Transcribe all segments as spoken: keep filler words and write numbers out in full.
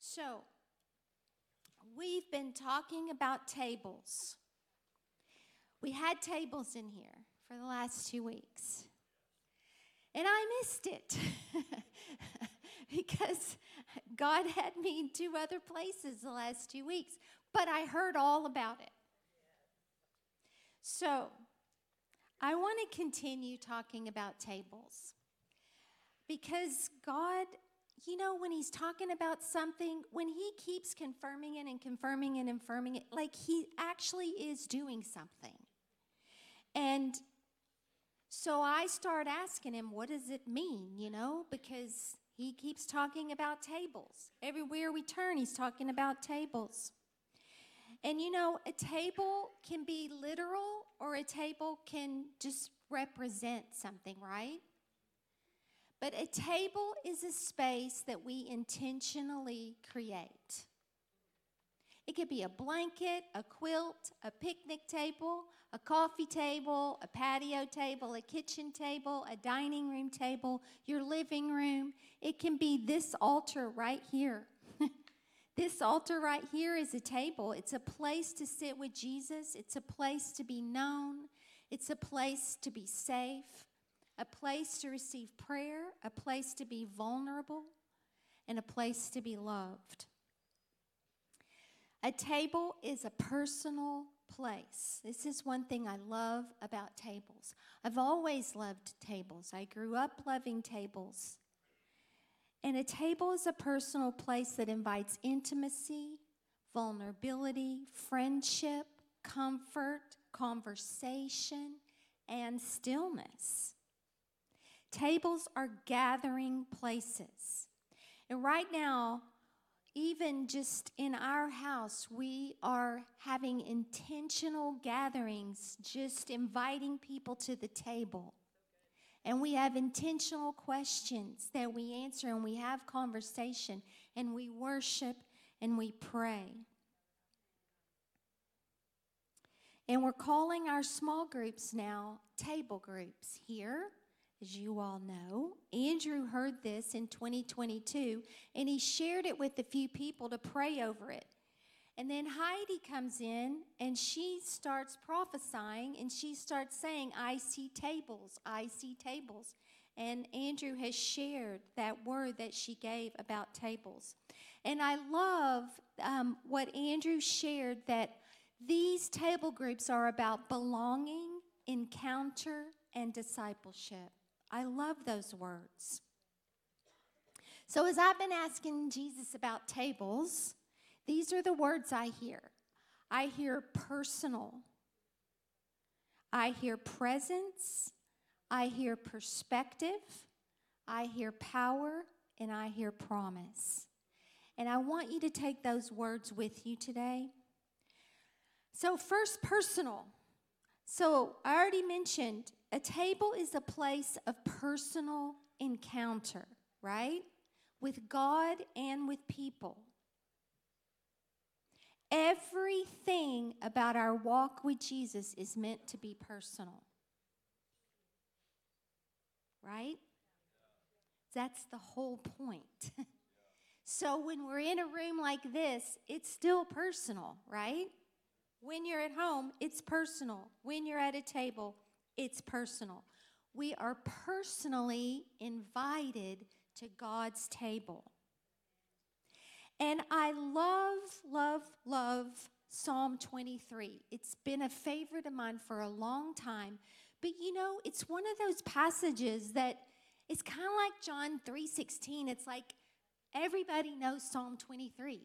So, we've been talking about tables. We had tables in here for the last two weeks. And I missed it because God had me in two other places the last two weeks. But I heard all about it. So, I want to continue talking about tables. Because God, you know, when he's talking about something, when he keeps confirming it and confirming it and confirming it, like he actually is doing something. And so I start asking him, what does it mean, you know? Because he keeps talking about tables. Everywhere we turn, he's talking about tables. And, you know, a table can be literal or a table can just represent something, right? But a table is a space that we intentionally create. It could be a blanket, a quilt, a picnic table, a coffee table, a patio table, a kitchen table, a dining room table, your living room. It can be this altar right here. This altar right here is a table. It's a place to sit with Jesus. It's a place to be known. It's a place to be safe. A place to receive prayer, a place to be vulnerable, and a place to be loved. A table is a personal place. This is one thing I love about tables. I've always loved tables. I grew up loving tables. And a table is a personal place that invites intimacy, vulnerability, friendship, comfort, conversation, and stillness. Tables are gathering places. And right now, even just in our house, we are having intentional gatherings, just inviting people to the table. And we have intentional questions that we answer, and we have conversation, and we worship, and we pray. And we're calling our small groups now table groups here. As you all know, Andrew heard this in twenty twenty-two, and he shared it with a few people to pray over it. And then Heidi comes in, and she starts prophesying, and she starts saying, I see tables, I see tables. And Andrew has shared that word that she gave about tables. And I love um, what Andrew shared, that these table groups are about belonging, encounter, and discipleship. I love those words. So as I've been asking Jesus about tables, these are the words I hear. I hear personal. I hear presence. I hear perspective. I hear power. And I hear promise. And I want you to take those words with you today. So first, personal. So I already mentioned a table is a place of personal encounter, right? With God and with people. Everything about our walk with Jesus is meant to be personal. Right? That's the whole point. So when we're in a room like this, it's still personal, right? When you're at home, it's personal. When you're at a table, it's personal. We are personally invited to God's table. And I love, love, love Psalm twenty-three. It's been a favorite of mine for a long time. But, you know, it's one of those passages that it's kind of like John three sixteen. It's like everybody knows Psalm twenty-three.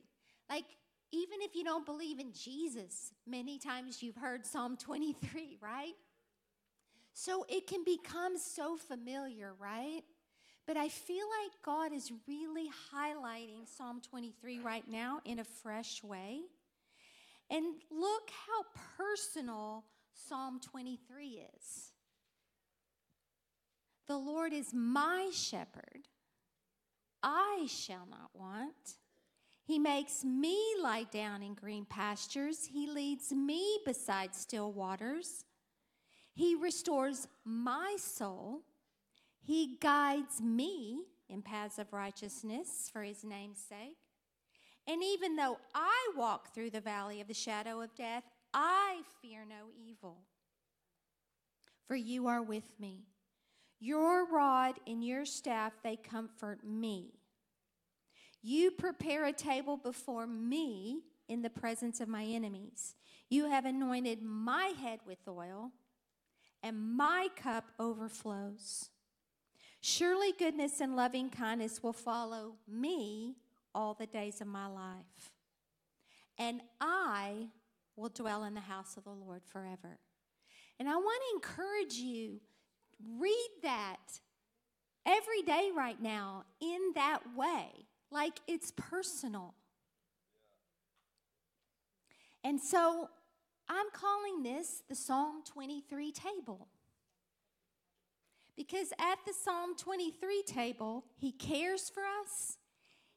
Like, even if you don't believe in Jesus, many times you've heard Psalm twenty-three, right? So it can become so familiar, right? But I feel like God is really highlighting Psalm twenty-three right now in a fresh way. And look how personal Psalm twenty-three is. The Lord is my shepherd. I shall not want. He makes me lie down in green pastures. He leads me beside still waters. He restores my soul. He guides me in paths of righteousness for his name's sake. And even though I walk through the valley of the shadow of death, I fear no evil. For you are with me. Your rod and your staff, they comfort me. You prepare a table before me in the presence of my enemies. You have anointed my head with oil, and my cup overflows. Surely goodness and loving kindness will follow me all the days of my life, and I will dwell in the house of the Lord forever. And I want to encourage you, read that every day right now in that way, like it's personal. And so I'm calling this the Psalm twenty-three table, because at the Psalm twenty-three table, he cares for us,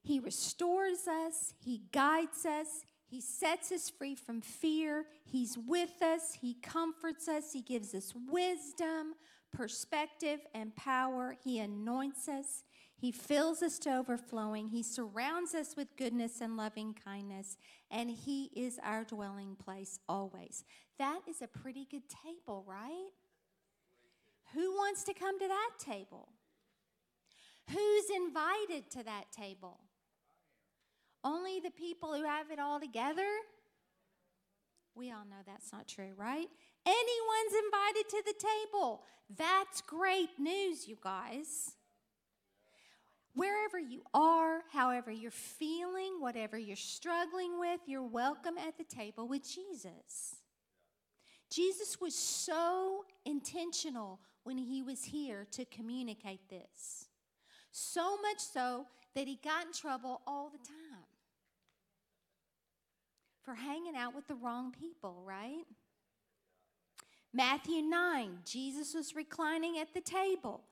he restores us, he guides us, he sets us free from fear, he's with us, he comforts us, he gives us wisdom, perspective, and power, he anoints us, he fills us to overflowing, he surrounds us with goodness and loving kindness, and he is our dwelling place always. That is a pretty good table, right? Who wants to come to that table? Who's invited to that table? Only the people who have it all together? We all know that's not true, right? Anyone's invited to the table. That's great news, you guys. Wherever you are, however you're feeling, whatever you're struggling with, you're welcome at the table with Jesus. Jesus was so intentional when he was here to communicate this. So much so that he got in trouble all the time for hanging out with the wrong people, right? Matthew nine, Jesus was reclining at the table.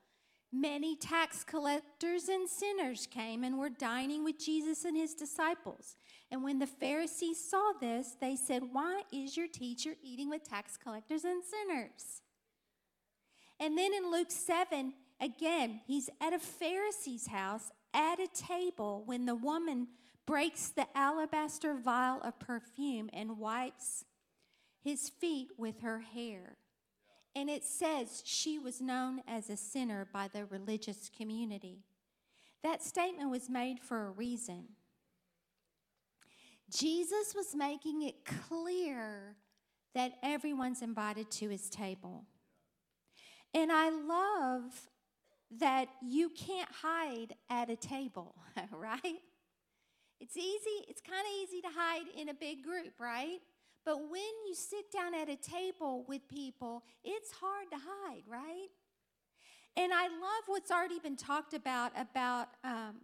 Many tax collectors and sinners came and were dining with Jesus and his disciples. And when the Pharisees saw this, they said, "Why is your teacher eating with tax collectors and sinners?" And then in Luke seven, again, he's at a Pharisee's house at a table when the woman breaks the alabaster vial of perfume and wipes his feet with her hair. And it says she was known as a sinner by the religious community. That statement was made for a reason. Jesus was making it clear that everyone's invited to his table. And I love that you can't hide at a table, right? It's easy, it's kind of easy to hide in a big group, right? But when you sit down at a table with people, it's hard to hide, right? And I love what's already been talked about, about um,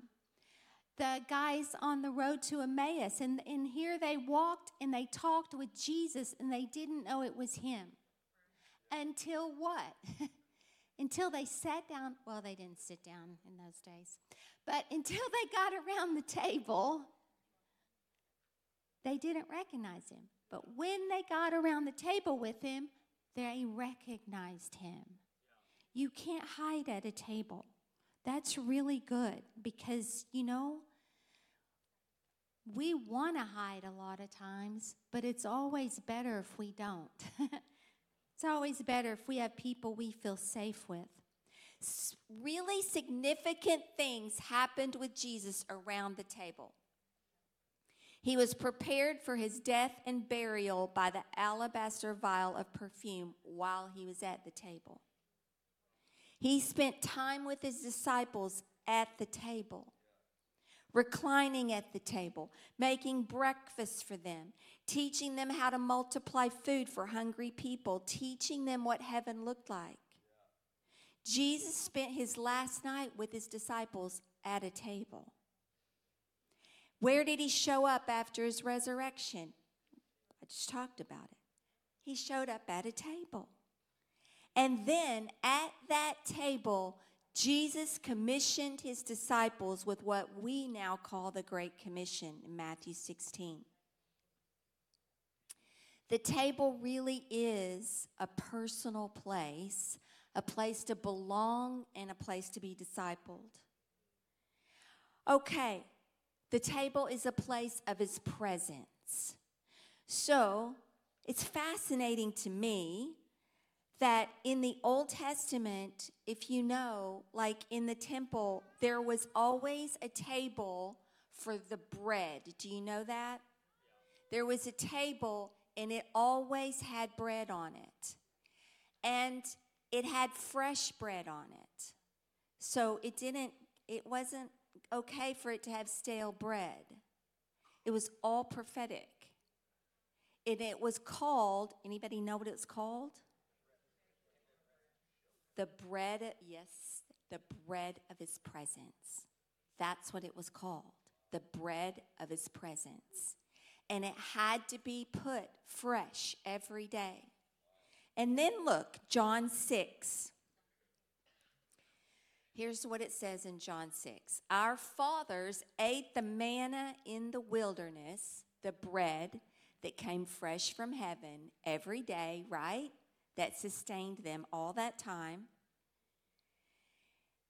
the guys on the road to Emmaus. And, and here they walked and they talked with Jesus and they didn't know it was him. Until what? Until they sat down. Well, they didn't sit down in those days. But until they got around the table, they didn't recognize him. But when they got around the table with him, they recognized him. You can't hide at a table. That's really good because, you know, we want to hide a lot of times, but it's always better if we don't. It's always better if we have people we feel safe with. S- really significant things happened with Jesus around the table. He was prepared for his death and burial by the alabaster vial of perfume while he was at the table. He spent time with his disciples at the table, reclining at the table, making breakfast for them, teaching them how to multiply food for hungry people, teaching them what heaven looked like. Jesus spent his last night with his disciples at a table. Where did he show up after his resurrection? I just talked about it. He showed up at a table. And then at that table, Jesus commissioned his disciples with what we now call the Great Commission in Matthew sixteen. The table really is a personal place, a place to belong and a place to be discipled. Okay. The table is a place of his presence. So it's fascinating to me that in the Old Testament, if you know, like in the temple, there was always a table for the bread. Do you know that? There was a table and it always had bread on it. And it had fresh bread on it. So it didn't, it wasn't okay for it to have stale bread. It was all prophetic. And it was called, anybody know what it's called? The bread, yes, the bread of his presence. That's what it was called, the bread of his presence. And it had to be put fresh every day. And then look, John six. Here's what it says in John six. Our fathers ate the manna in the wilderness, the bread that came fresh from heaven every day, right? That sustained them all that time.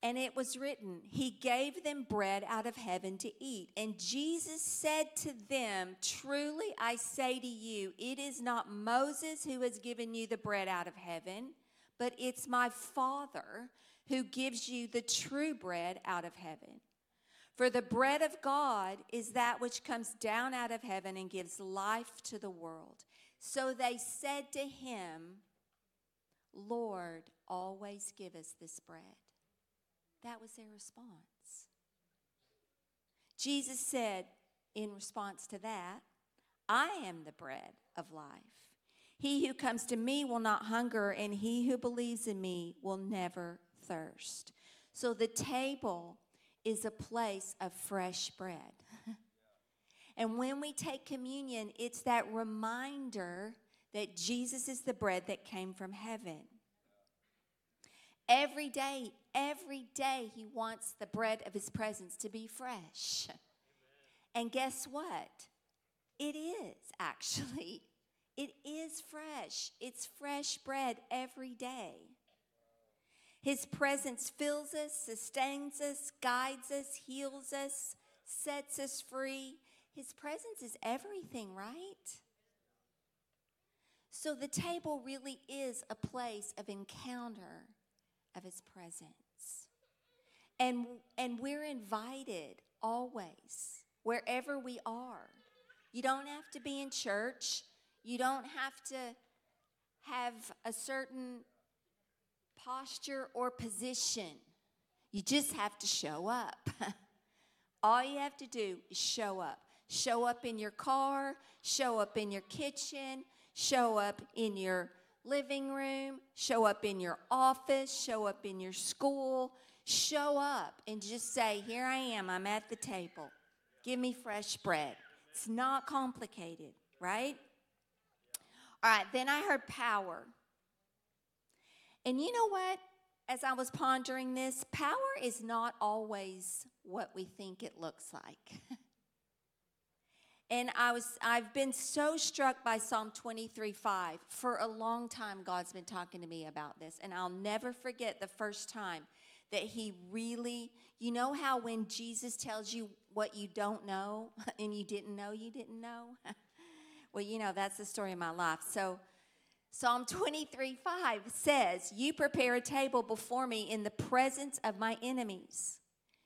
And it was written, he gave them bread out of heaven to eat. And Jesus said to them, truly I say to you, it is not Moses who has given you the bread out of heaven, but it's my Father who gives you the true bread out of heaven. For the bread of God is that which comes down out of heaven and gives life to the world. So they said to him, Lord, always give us this bread. That was their response. Jesus said in response to that, I am the bread of life. He who comes to me will not hunger, and he who believes in me will never thirst. So the table is a place of fresh bread. And when we take communion, it's that reminder that Jesus is the bread that came from heaven. Every day, every day he wants the bread of his presence to be fresh. Amen. And guess what? It is, actually. It is fresh. It's fresh bread every day. His presence fills us, sustains us, guides us, heals us, sets us free. His presence is everything, right? So the table really is a place of encounter of his presence. And, and we're invited always, wherever we are. You don't have to be in church. You don't have to have a certain posture or position. You just have to show up. All you have to do is show up. Show up in your car, show up in your kitchen, show up in your living room, show up in your office, show up in your school, show up and just say, here I am, I'm at the table. Give me fresh bread. It's not complicated, right? All right, then I heard power. And you know what? As I was pondering this, power is not always what we think it looks like. And I was, I've been so struck by Psalm twenty-three five. For a long time, God's been talking to me about this. And I'll never forget the first time that he really, you know how when Jesus tells you what you don't know and you didn't know you didn't know? Well, you know, that's the story of my life. So Psalm twenty-three five says, you prepare a table before me in the presence of my enemies.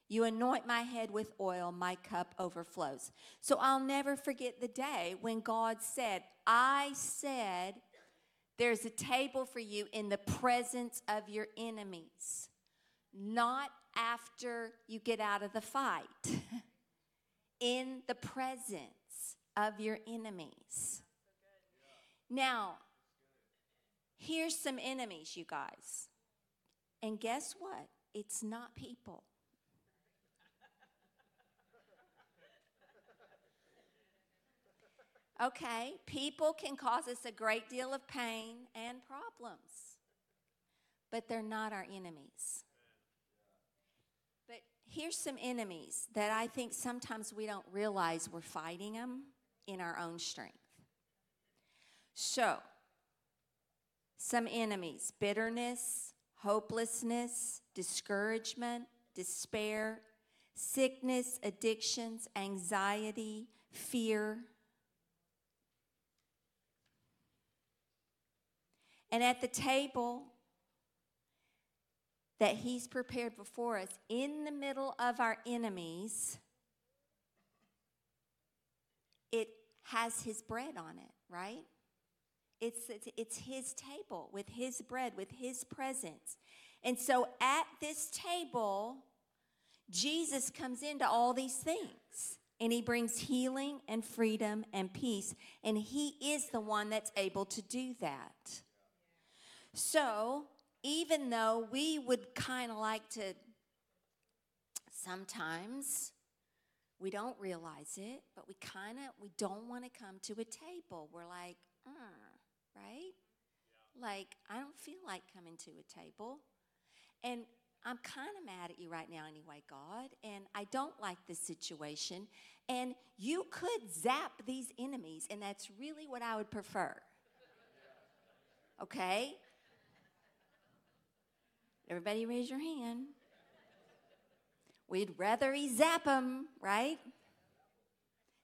You anoint my head with oil, my cup overflows. So I'll never forget the day when God said, I said, there's a table for you in the presence of your enemies. Not after you get out of the fight. In the presence of your enemies. Now, here's some enemies, you guys. And guess what? It's not people. Okay, people can cause us a great deal of pain and problems, but they're not our enemies. But here's some enemies that I think sometimes we don't realize we're fighting them in our own strength. So, some enemies, bitterness, hopelessness, discouragement, despair, sickness, addictions, anxiety, fear. And at the table that he's prepared before us, in the middle of our enemies, it has his bread on it, right? It's, it's, it's his table with his bread, with his presence. And so at this table, Jesus comes into all these things, and he brings healing and freedom and peace, and he is the one that's able to do that. So even though we would kind of like to, sometimes we don't realize it, but we kind of, we don't want to come to a table. We're like, uh, right? Yeah. Like, I don't feel like coming to a table. And I'm kind of mad at you right now anyway, God, and I don't like this situation. And you could zap these enemies, and that's really what I would prefer. Okay? Everybody raise your hand. We'd rather he zap them, right?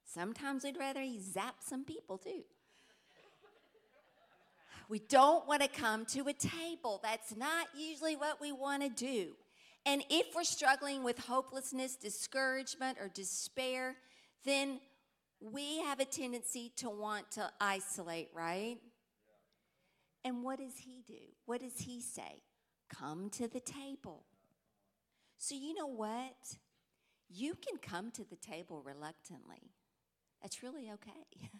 Sometimes we'd rather he zap some people too. We don't want to come to a table. That's not usually what we want to do. And if we're struggling with hopelessness, discouragement, or despair, then we have a tendency to want to isolate, right? Yeah. And what does he do? What does he say? Come to the table. So you know what? You can come to the table reluctantly. That's really okay.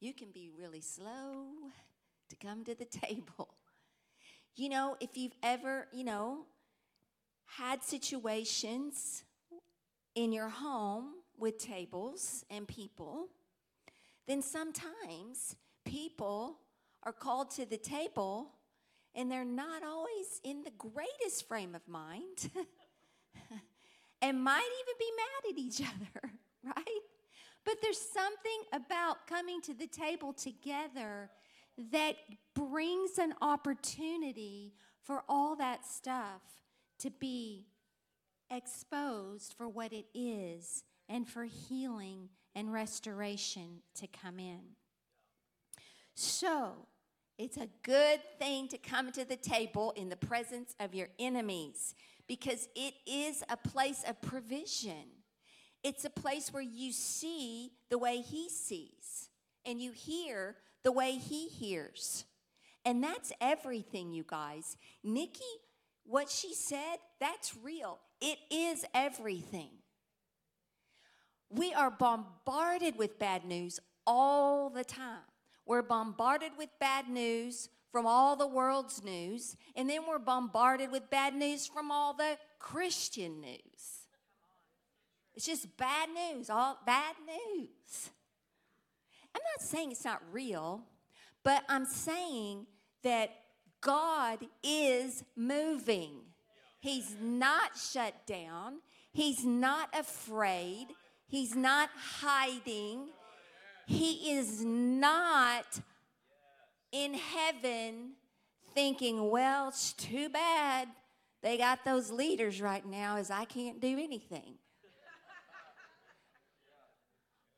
You can be really slow to come to the table. You know, if you've ever, you know, had situations in your home with tables and people, then sometimes people are called to the table and they're not always in the greatest frame of mind and might even be mad at each other, right? But there's something about coming to the table together that brings an opportunity for all that stuff to be exposed for what it is and for healing and restoration to come in. So it's a good thing to come to the table in the presence of your enemies because it is a place of provision. It's a place where you see the way he sees and you hear the way he hears. And that's everything, you guys. Nikki, what she said, that's real. It is everything. We are bombarded with bad news all the time. We're bombarded with bad news from all the world's news, and then we're bombarded with bad news from all the Christian news. It's just bad news, all bad news. I'm not saying it's not real, but I'm saying that God is moving. He's not shut down. He's not afraid. He's not hiding. He is not in heaven thinking, well, it's too bad they got those leaders right now as I can't do anything.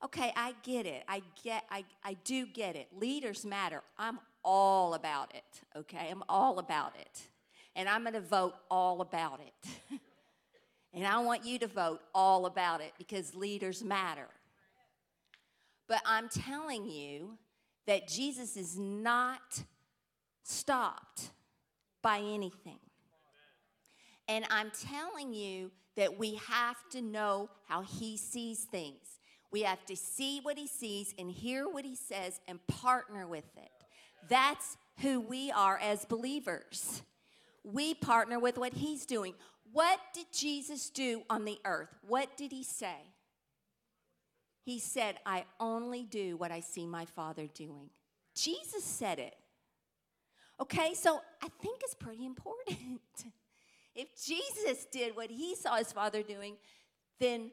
Okay, I get it. I get. I, I do get it. Leaders matter. I'm all about it, okay? I'm all about it. And I'm going to vote all about it. And I want you to vote all about it because leaders matter. But I'm telling you that Jesus is not stopped by anything. And I'm telling you that we have to know how he sees things. We have to see what he sees and hear what he says and partner with it. That's who we are as believers. We partner with what he's doing. What did Jesus do on the earth? What did he say? He said, I only do what I see my Father doing. Jesus said it. Okay, so I think it's pretty important. If Jesus did what he saw his Father doing, then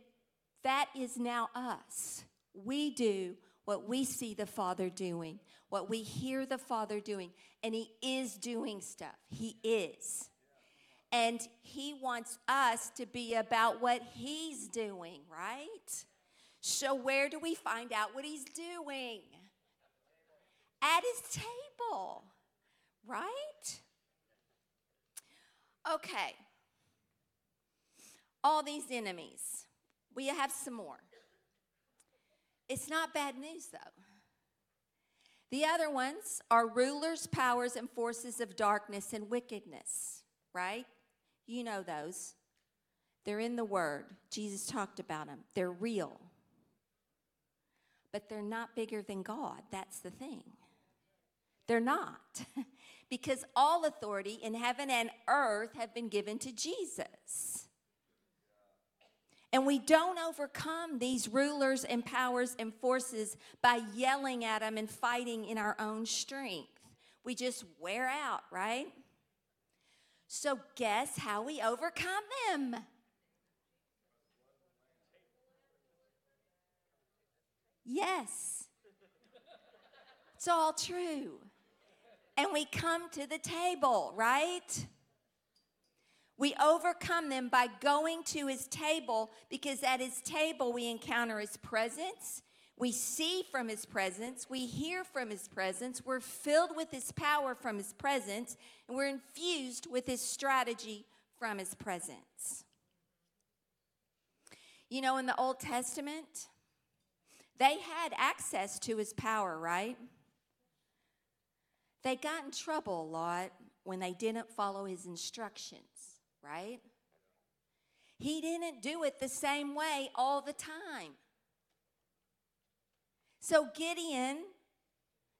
that is now us. We do what we see the Father doing, what we hear the Father doing, and he is doing stuff. He is. And he wants us to be about what he's doing, right? So where do we find out what he's doing? At his table, right? Okay. All these enemies. We have some more. It's not bad news, though. The other ones are rulers, powers, and forces of darkness and wickedness, right? You know those. They're in the Word. Jesus talked about them. They're real. But they're not bigger than God. That's the thing. They're not. Because all authority in heaven and earth have been given to Jesus. And we don't overcome these rulers and powers and forces by yelling at them and fighting in our own strength. We just wear out, right? So guess how we overcome them? Yes. It's all true. And we come to the table, right? We overcome them by going to his table, because at his table we encounter his presence. We see from his presence. We hear from his presence. We're filled with his power from his presence. And we're infused with his strategy from his presence. You know, in the Old Testament, they had access to his power, right? They got in trouble a lot when they didn't follow his instructions. Right? He didn't do it the same way all the time. So Gideon,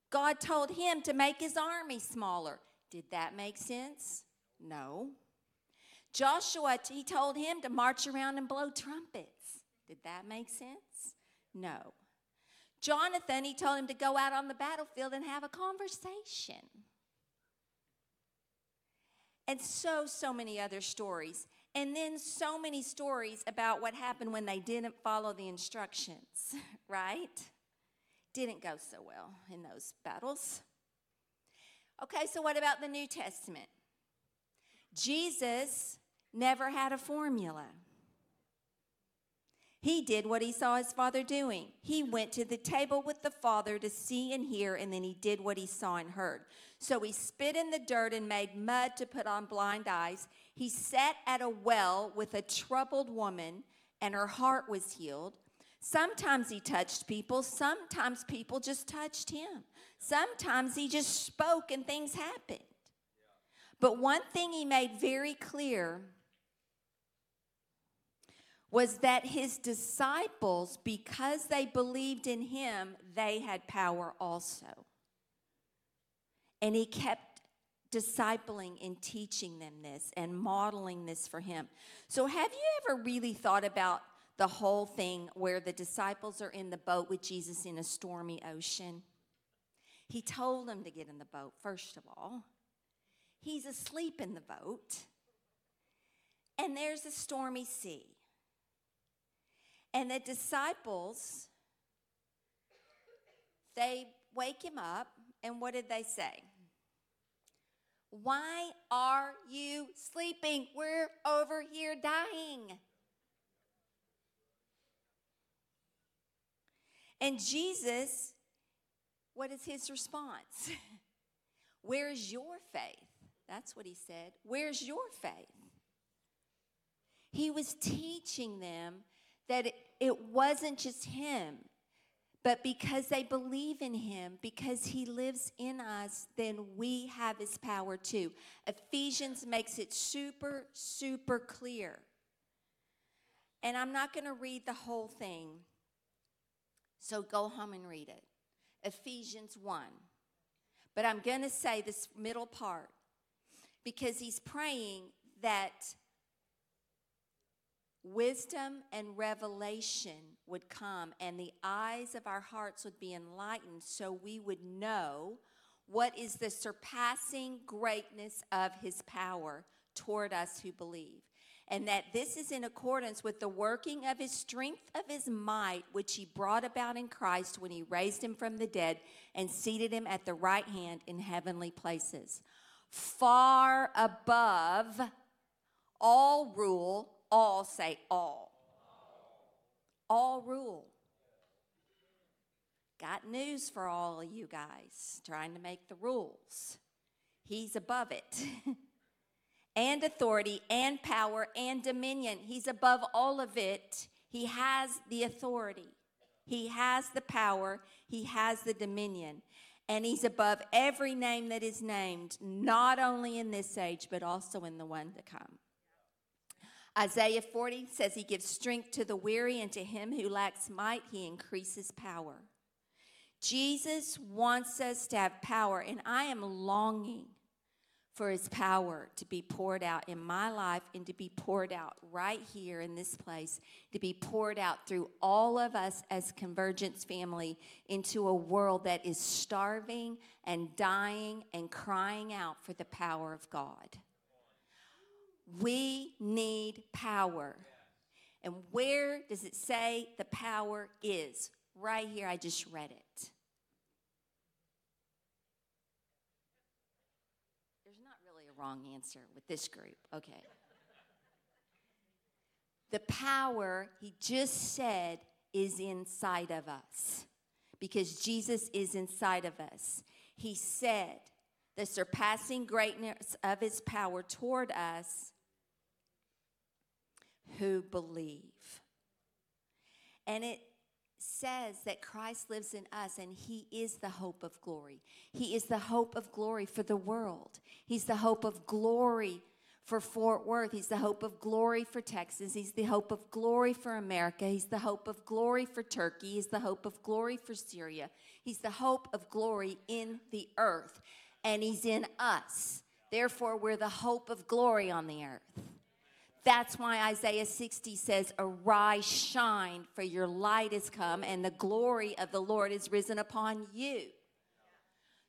God told him to make his army smaller. Did that make sense? No. Joshua, he told him to march around and blow trumpets. Did that make sense? No. Jonathan, he told him to go out on the battlefield and have a conversation. And so, so many other stories. And then so many stories about what happened when they didn't follow the instructions, right? Didn't go so well in those battles. Okay, so what about the New Testament? Jesus never had a formula. He did what he saw his Father doing. He went to the table with the Father to see and hear, and then he did what he saw and heard. So he spit in the dirt and made mud to put on blind eyes. He sat at a well with a troubled woman, and her heart was healed. Sometimes he touched people. Sometimes people just touched him. Sometimes he just spoke and things happened. But one thing he made very clear was that his disciples, because they believed in him, they had power also. And he kept discipling and teaching them this and modeling this for him. So have you ever really thought about the whole thing where the disciples are in the boat with Jesus in a stormy ocean? He told them to get in the boat, first of all. He's asleep in the boat. And there's a stormy sea. And the disciples, they wake him up, and what did they say? Why are you sleeping? We're over here dying. And Jesus, what is his response? Where's your faith? That's what he said. Where's your faith? He was teaching them that it, it wasn't just him, but because they believe in him, because he lives in us, then we have his power too. Ephesians makes it super, super clear. And I'm not going to read the whole thing, so go home and read it. Ephesians one. But I'm going to say this middle part, because he's praying that wisdom and revelation would come, and the eyes of our hearts would be enlightened, so we would know what is the surpassing greatness of his power toward us who believe. And that this is in accordance with the working of his strength of his might, which he brought about in Christ when he raised him from the dead and seated him at the right hand in heavenly places, far above all rule. All, say all. All rule. Got news for all of you guys trying to make the rules. He's above it. And authority and power and dominion. He's above all of it. He has the authority. He has the power. He has the dominion. And he's above every name that is named, not only in this age, but also in the one to come. Isaiah forty says he gives strength to the weary, and to him who lacks might, he increases power. Jesus wants us to have power, and I am longing for his power to be poured out in my life and to be poured out right here in this place, to be poured out through all of us as Convergence family into a world that is starving and dying and crying out for the power of God. We need power. And where does it say the power is? Right here, I just read it. There's not really a wrong answer with this group. Okay. The power, he just said, is inside of us, because Jesus is inside of us. He said the surpassing greatness of his power toward us who believe. And it says that Christ lives in us, and he is the hope of glory. He is the hope of glory for the world. He's the hope of glory for Fort Worth. He's the hope of glory for Texas. He's the hope of glory for America. He's the hope of glory for Turkey. He's the hope of glory for Syria. He's the hope of glory in the earth, and he's in us. Therefore, we're the hope of glory on the earth. That's why Isaiah sixty says, "Arise, shine, for your light is come, and the glory of the Lord is risen upon you."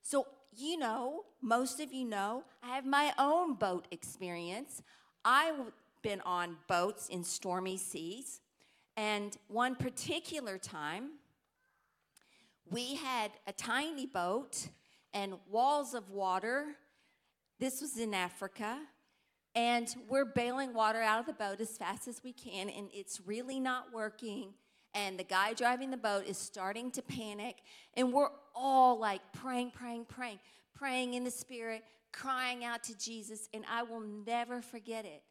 So, you know, most of you know, I have my own boat experience. I've been on boats in stormy seas, and one particular time, we had a tiny boat and walls of water. This was in Africa. And we're bailing water out of the boat as fast as we can, and it's really not working. And the guy driving the boat is starting to panic, and we're all like praying, praying, praying, praying in the Spirit, crying out to Jesus, and I will never forget it.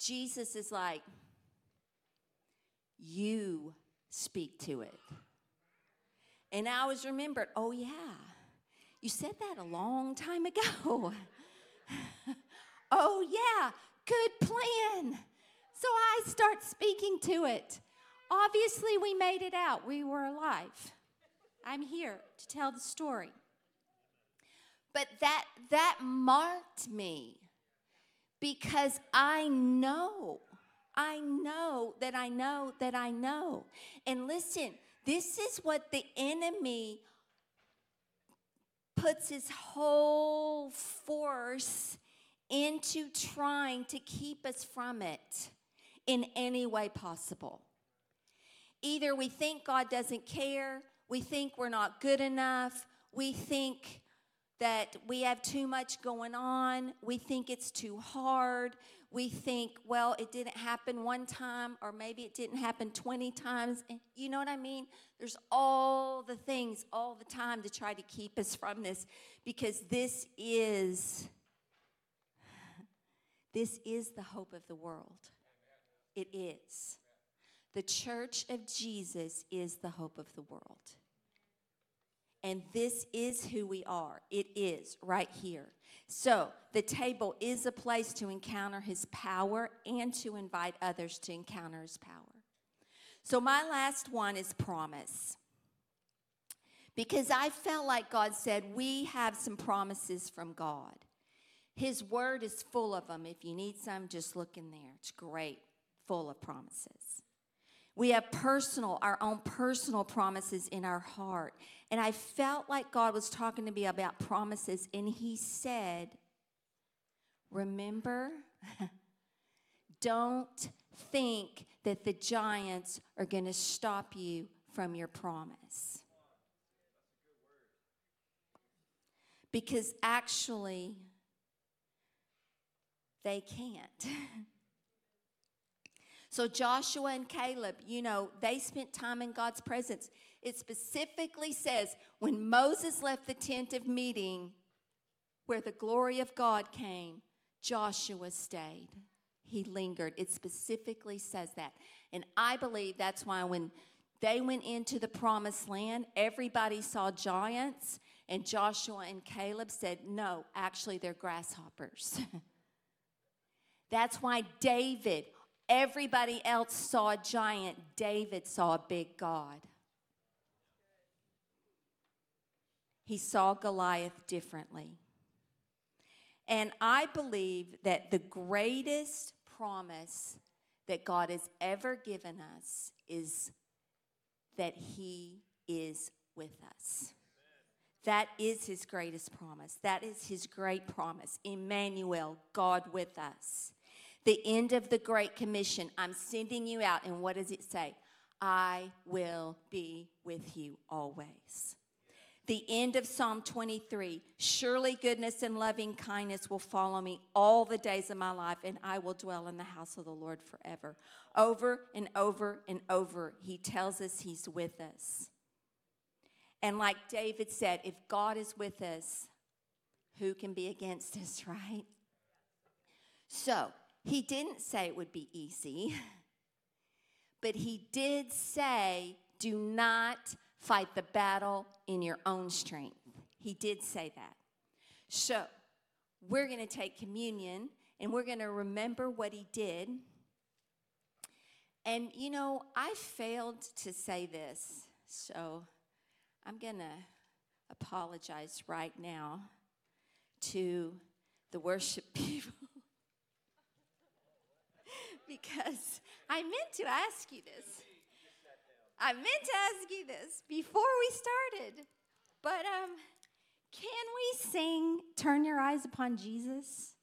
Jesus is like, "You speak to it." And I always remembered, oh, yeah, you said that a long time ago. Oh, yeah, good plan. So I start speaking to it. Obviously, we made it out. We were alive. I'm here to tell the story. But that that marked me, because I know, I know that I know that I know. And listen, this is what the enemy puts his whole force into trying to keep us from it in any way possible. Either we think God doesn't care, we think we're not good enough, we think that we have too much going on, we think it's too hard, we think, well, it didn't happen one time, or maybe it didn't happen twenty times. And you know what I mean? There's all the things all the time to try to keep us from this, because this is... This is the hope of the world. It is. The church of Jesus is the hope of the world. And this is who we are. It is right here. So the table is a place to encounter his power and to invite others to encounter his power. So my last one is promise. Because I felt like God said, we have some promises from God. His word is full of them. If you need some, just look in there. It's great, full of promises. We have personal, our own personal promises in our heart. And I felt like God was talking to me about promises, and he said, remember, don't think that the giants are going to stop you from your promise. Because actually... they can't. So Joshua and Caleb, you know, they spent time in God's presence. It specifically says when Moses left the tent of meeting where the glory of God came, Joshua stayed. He lingered. It specifically says that. And I believe that's why when they went into the promised land, everybody saw giants, and Joshua and Caleb said, no, actually they're grasshoppers. That's why David, everybody else saw a giant. David saw a big God. He saw Goliath differently. And I believe that the greatest promise that God has ever given us is that He is with us. Amen. That is His greatest promise. That is His great promise. Emmanuel, God with us. The end of the Great Commission, I'm sending you out. And what does it say? I will be with you always. The end of Psalm twenty-three, surely goodness and loving kindness will follow me all the days of my life, and I will dwell in the house of the Lord forever. Over and over and over, he tells us he's with us. And like David said, if God is with us, who can be against us, right? So, he didn't say it would be easy, but he did say, do not fight the battle in your own strength. He did say that. So, we're going to take communion, and we're going to remember what he did. And, you know, I failed to say this, so I'm going to apologize right now to the worship people because I meant to ask you this. I meant to ask you this before we started, but um, can we sing Turn Your Eyes Upon Jesus?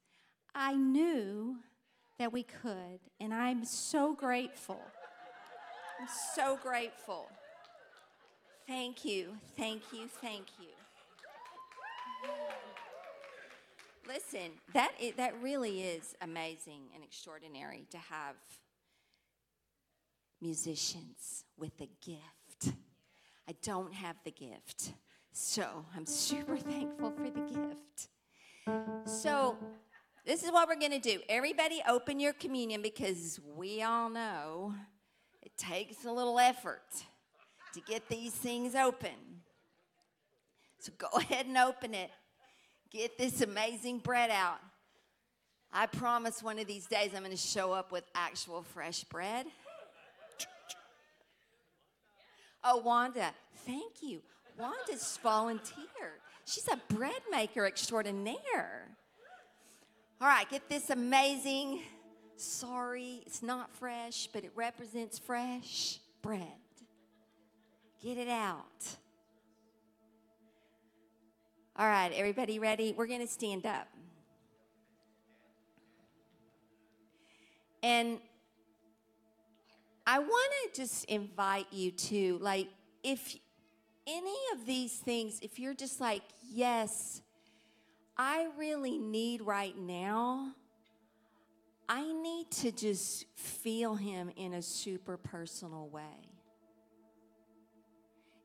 I knew that we could, and I'm so grateful. I'm so grateful. Thank you, thank you, thank you. Listen, that is, that really is amazing and extraordinary to have musicians with a gift. I don't have the gift, so I'm super thankful for the gift. So this is what we're going to do. Everybody open your communion because we all know it takes a little effort to get these things open. So go ahead and open it. Get this amazing bread out. I promise one of these days I'm going to show up with actual fresh bread. Oh, Wanda, thank you. Wanda's volunteered. She's a bread maker extraordinaire. All right, get this amazing, sorry, it's not fresh, but it represents fresh bread. Get it out. All right, everybody ready? We're going to stand up. And I want to just invite you to, like, if any of these things, if you're just like, yes, I really need right now, I need to just feel him in a super personal way.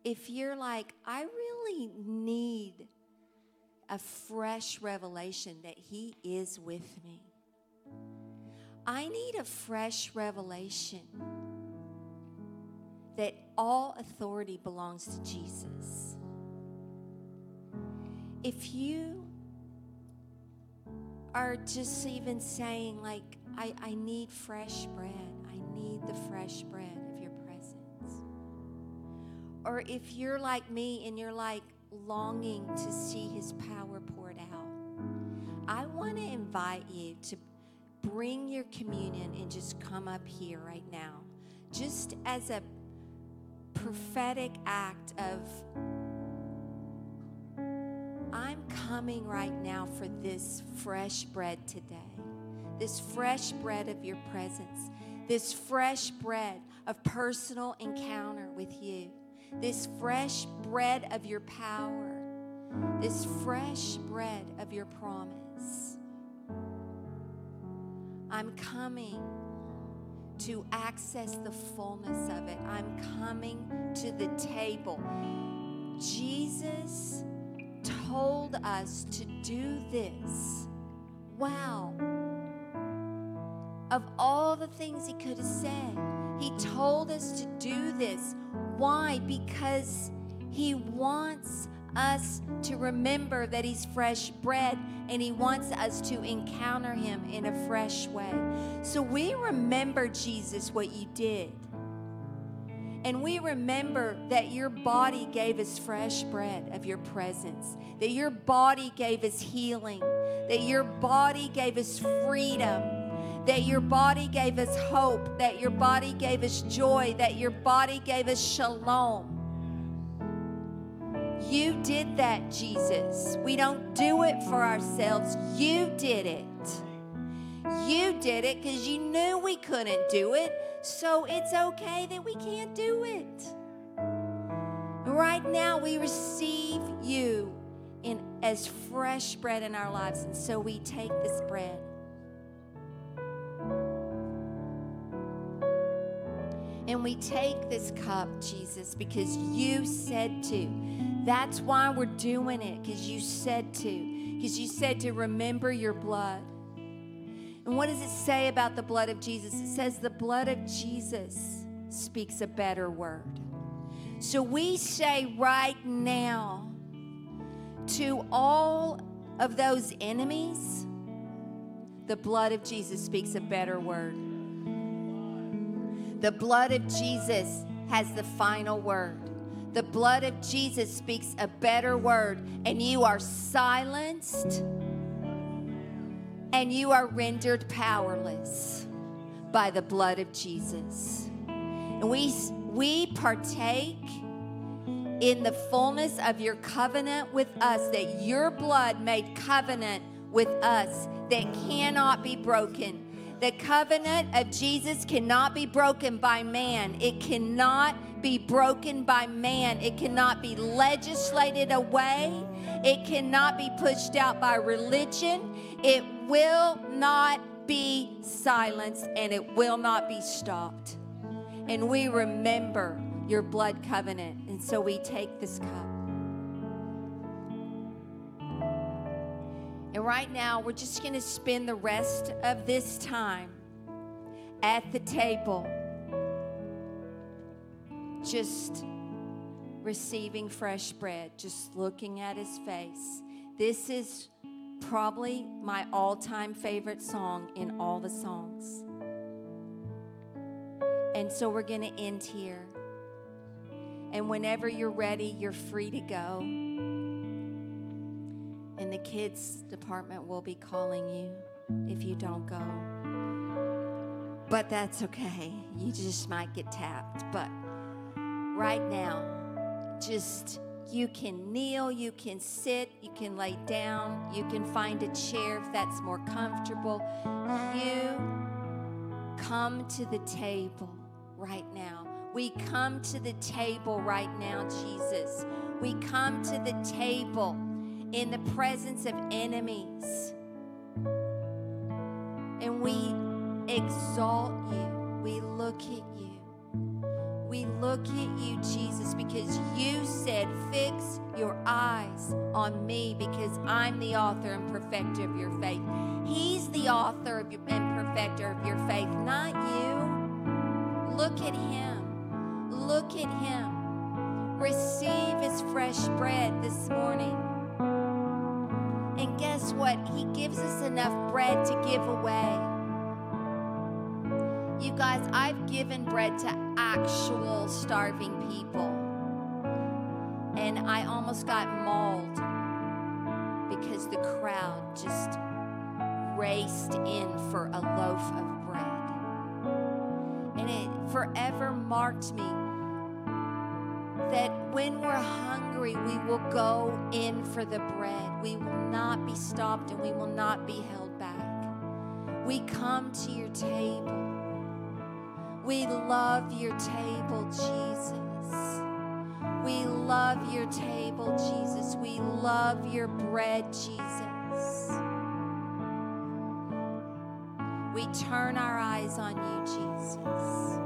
If you're like, I really need a fresh revelation that he is with me. I need a fresh revelation that all authority belongs to Jesus. If you are just even saying, like, I, I need fresh bread, I need the fresh bread of your presence. Or if you're like me and you're like longing to see his power poured out, I want to invite you to bring your communion and just come up here right now, just as a prophetic act of, I'm coming right now for this fresh bread today, this fresh bread of your presence, this fresh bread of personal encounter with you, this fresh bread of your power, this fresh bread of your promise. I'm coming to access the fullness of it. I'm coming to the table. Jesus told us to do this. Wow. Of all the things he could have said, he told us to do this. Why? Because he wants us to remember that he's fresh bread, and he wants us to encounter him in a fresh way. So we remember, Jesus, what you did. And we remember that your body gave us fresh bread of your presence, that your body gave us healing, that your body gave us freedom, that your body gave us hope, that your body gave us joy, that your body gave us shalom. You did that, Jesus. We don't do it for ourselves. You did it. You did it because you knew we couldn't do it, so it's okay that we can't do it. Right now, we receive you in as fresh bread in our lives, and so we take this bread. And we take this cup, Jesus, because you said to. That's why we're doing it, because you said to. Because you said to remember your blood. And what does it say about the blood of Jesus? It says the blood of Jesus speaks a better word. So we say right now to all of those enemies, the blood of Jesus speaks a better word. The blood of Jesus has the final word. The blood of Jesus speaks a better word, and you are silenced, and you are rendered powerless by the blood of Jesus. And we, we partake in the fullness of your covenant with us, that your blood made covenant with us that cannot be broken. The covenant of Jesus cannot be broken by man. It cannot be broken by man. It cannot be legislated away. It cannot be pushed out by religion. It will not be silenced, and it will not be stopped. And we remember your blood covenant, and so we take this cup. And right now, we're just going to spend the rest of this time at the table, just receiving fresh bread, just looking at his face. This is probably my all-time favorite song in all the songs. And so we're going to end here. And whenever you're ready, you're free to go. And the kids department will be calling you if you don't go. But that's okay. You just might get tapped. But right now, just you can kneel, you can sit, you can lay down, you can find a chair if that's more comfortable. You come to the table right now. We come to the table right now, Jesus. We come to the table in the presence of enemies, and we exalt you. We look at you. We look at you, Jesus, because you said, fix your eyes on me, because I'm the author and perfecter of your faith. He's the author of your, and perfecter of your faith, not you. Look at him. Look at him. Receive his fresh bread this morning. And guess what? He gives us enough bread to give away. You guys, I've given bread to actual starving people. And I almost got mauled because the crowd just raced in for a loaf of bread. And it forever marked me that when we're hungry, we will go in for the bread. We will not be stopped, and we will not be held back. We come to your table. We love your table, Jesus. We love your table, Jesus. We love your bread, Jesus. We turn our eyes on you, Jesus.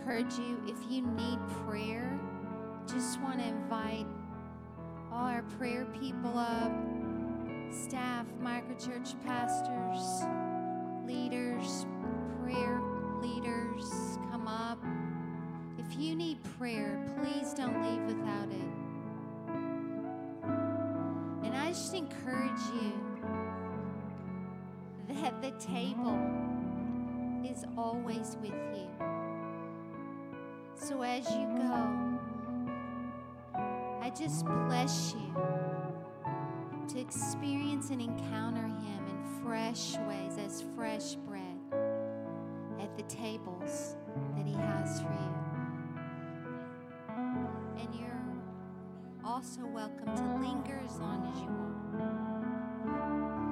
Encourage you, if you need prayer, just want to invite all our prayer people up, staff, microchurch pastors, leaders, prayer leaders, come up. If you need prayer, please don't that the table is always with you. So as you go, I just bless you to experience and encounter Him in fresh ways, as fresh bread at the tables that He has for you. And you're also welcome to linger as long as you want.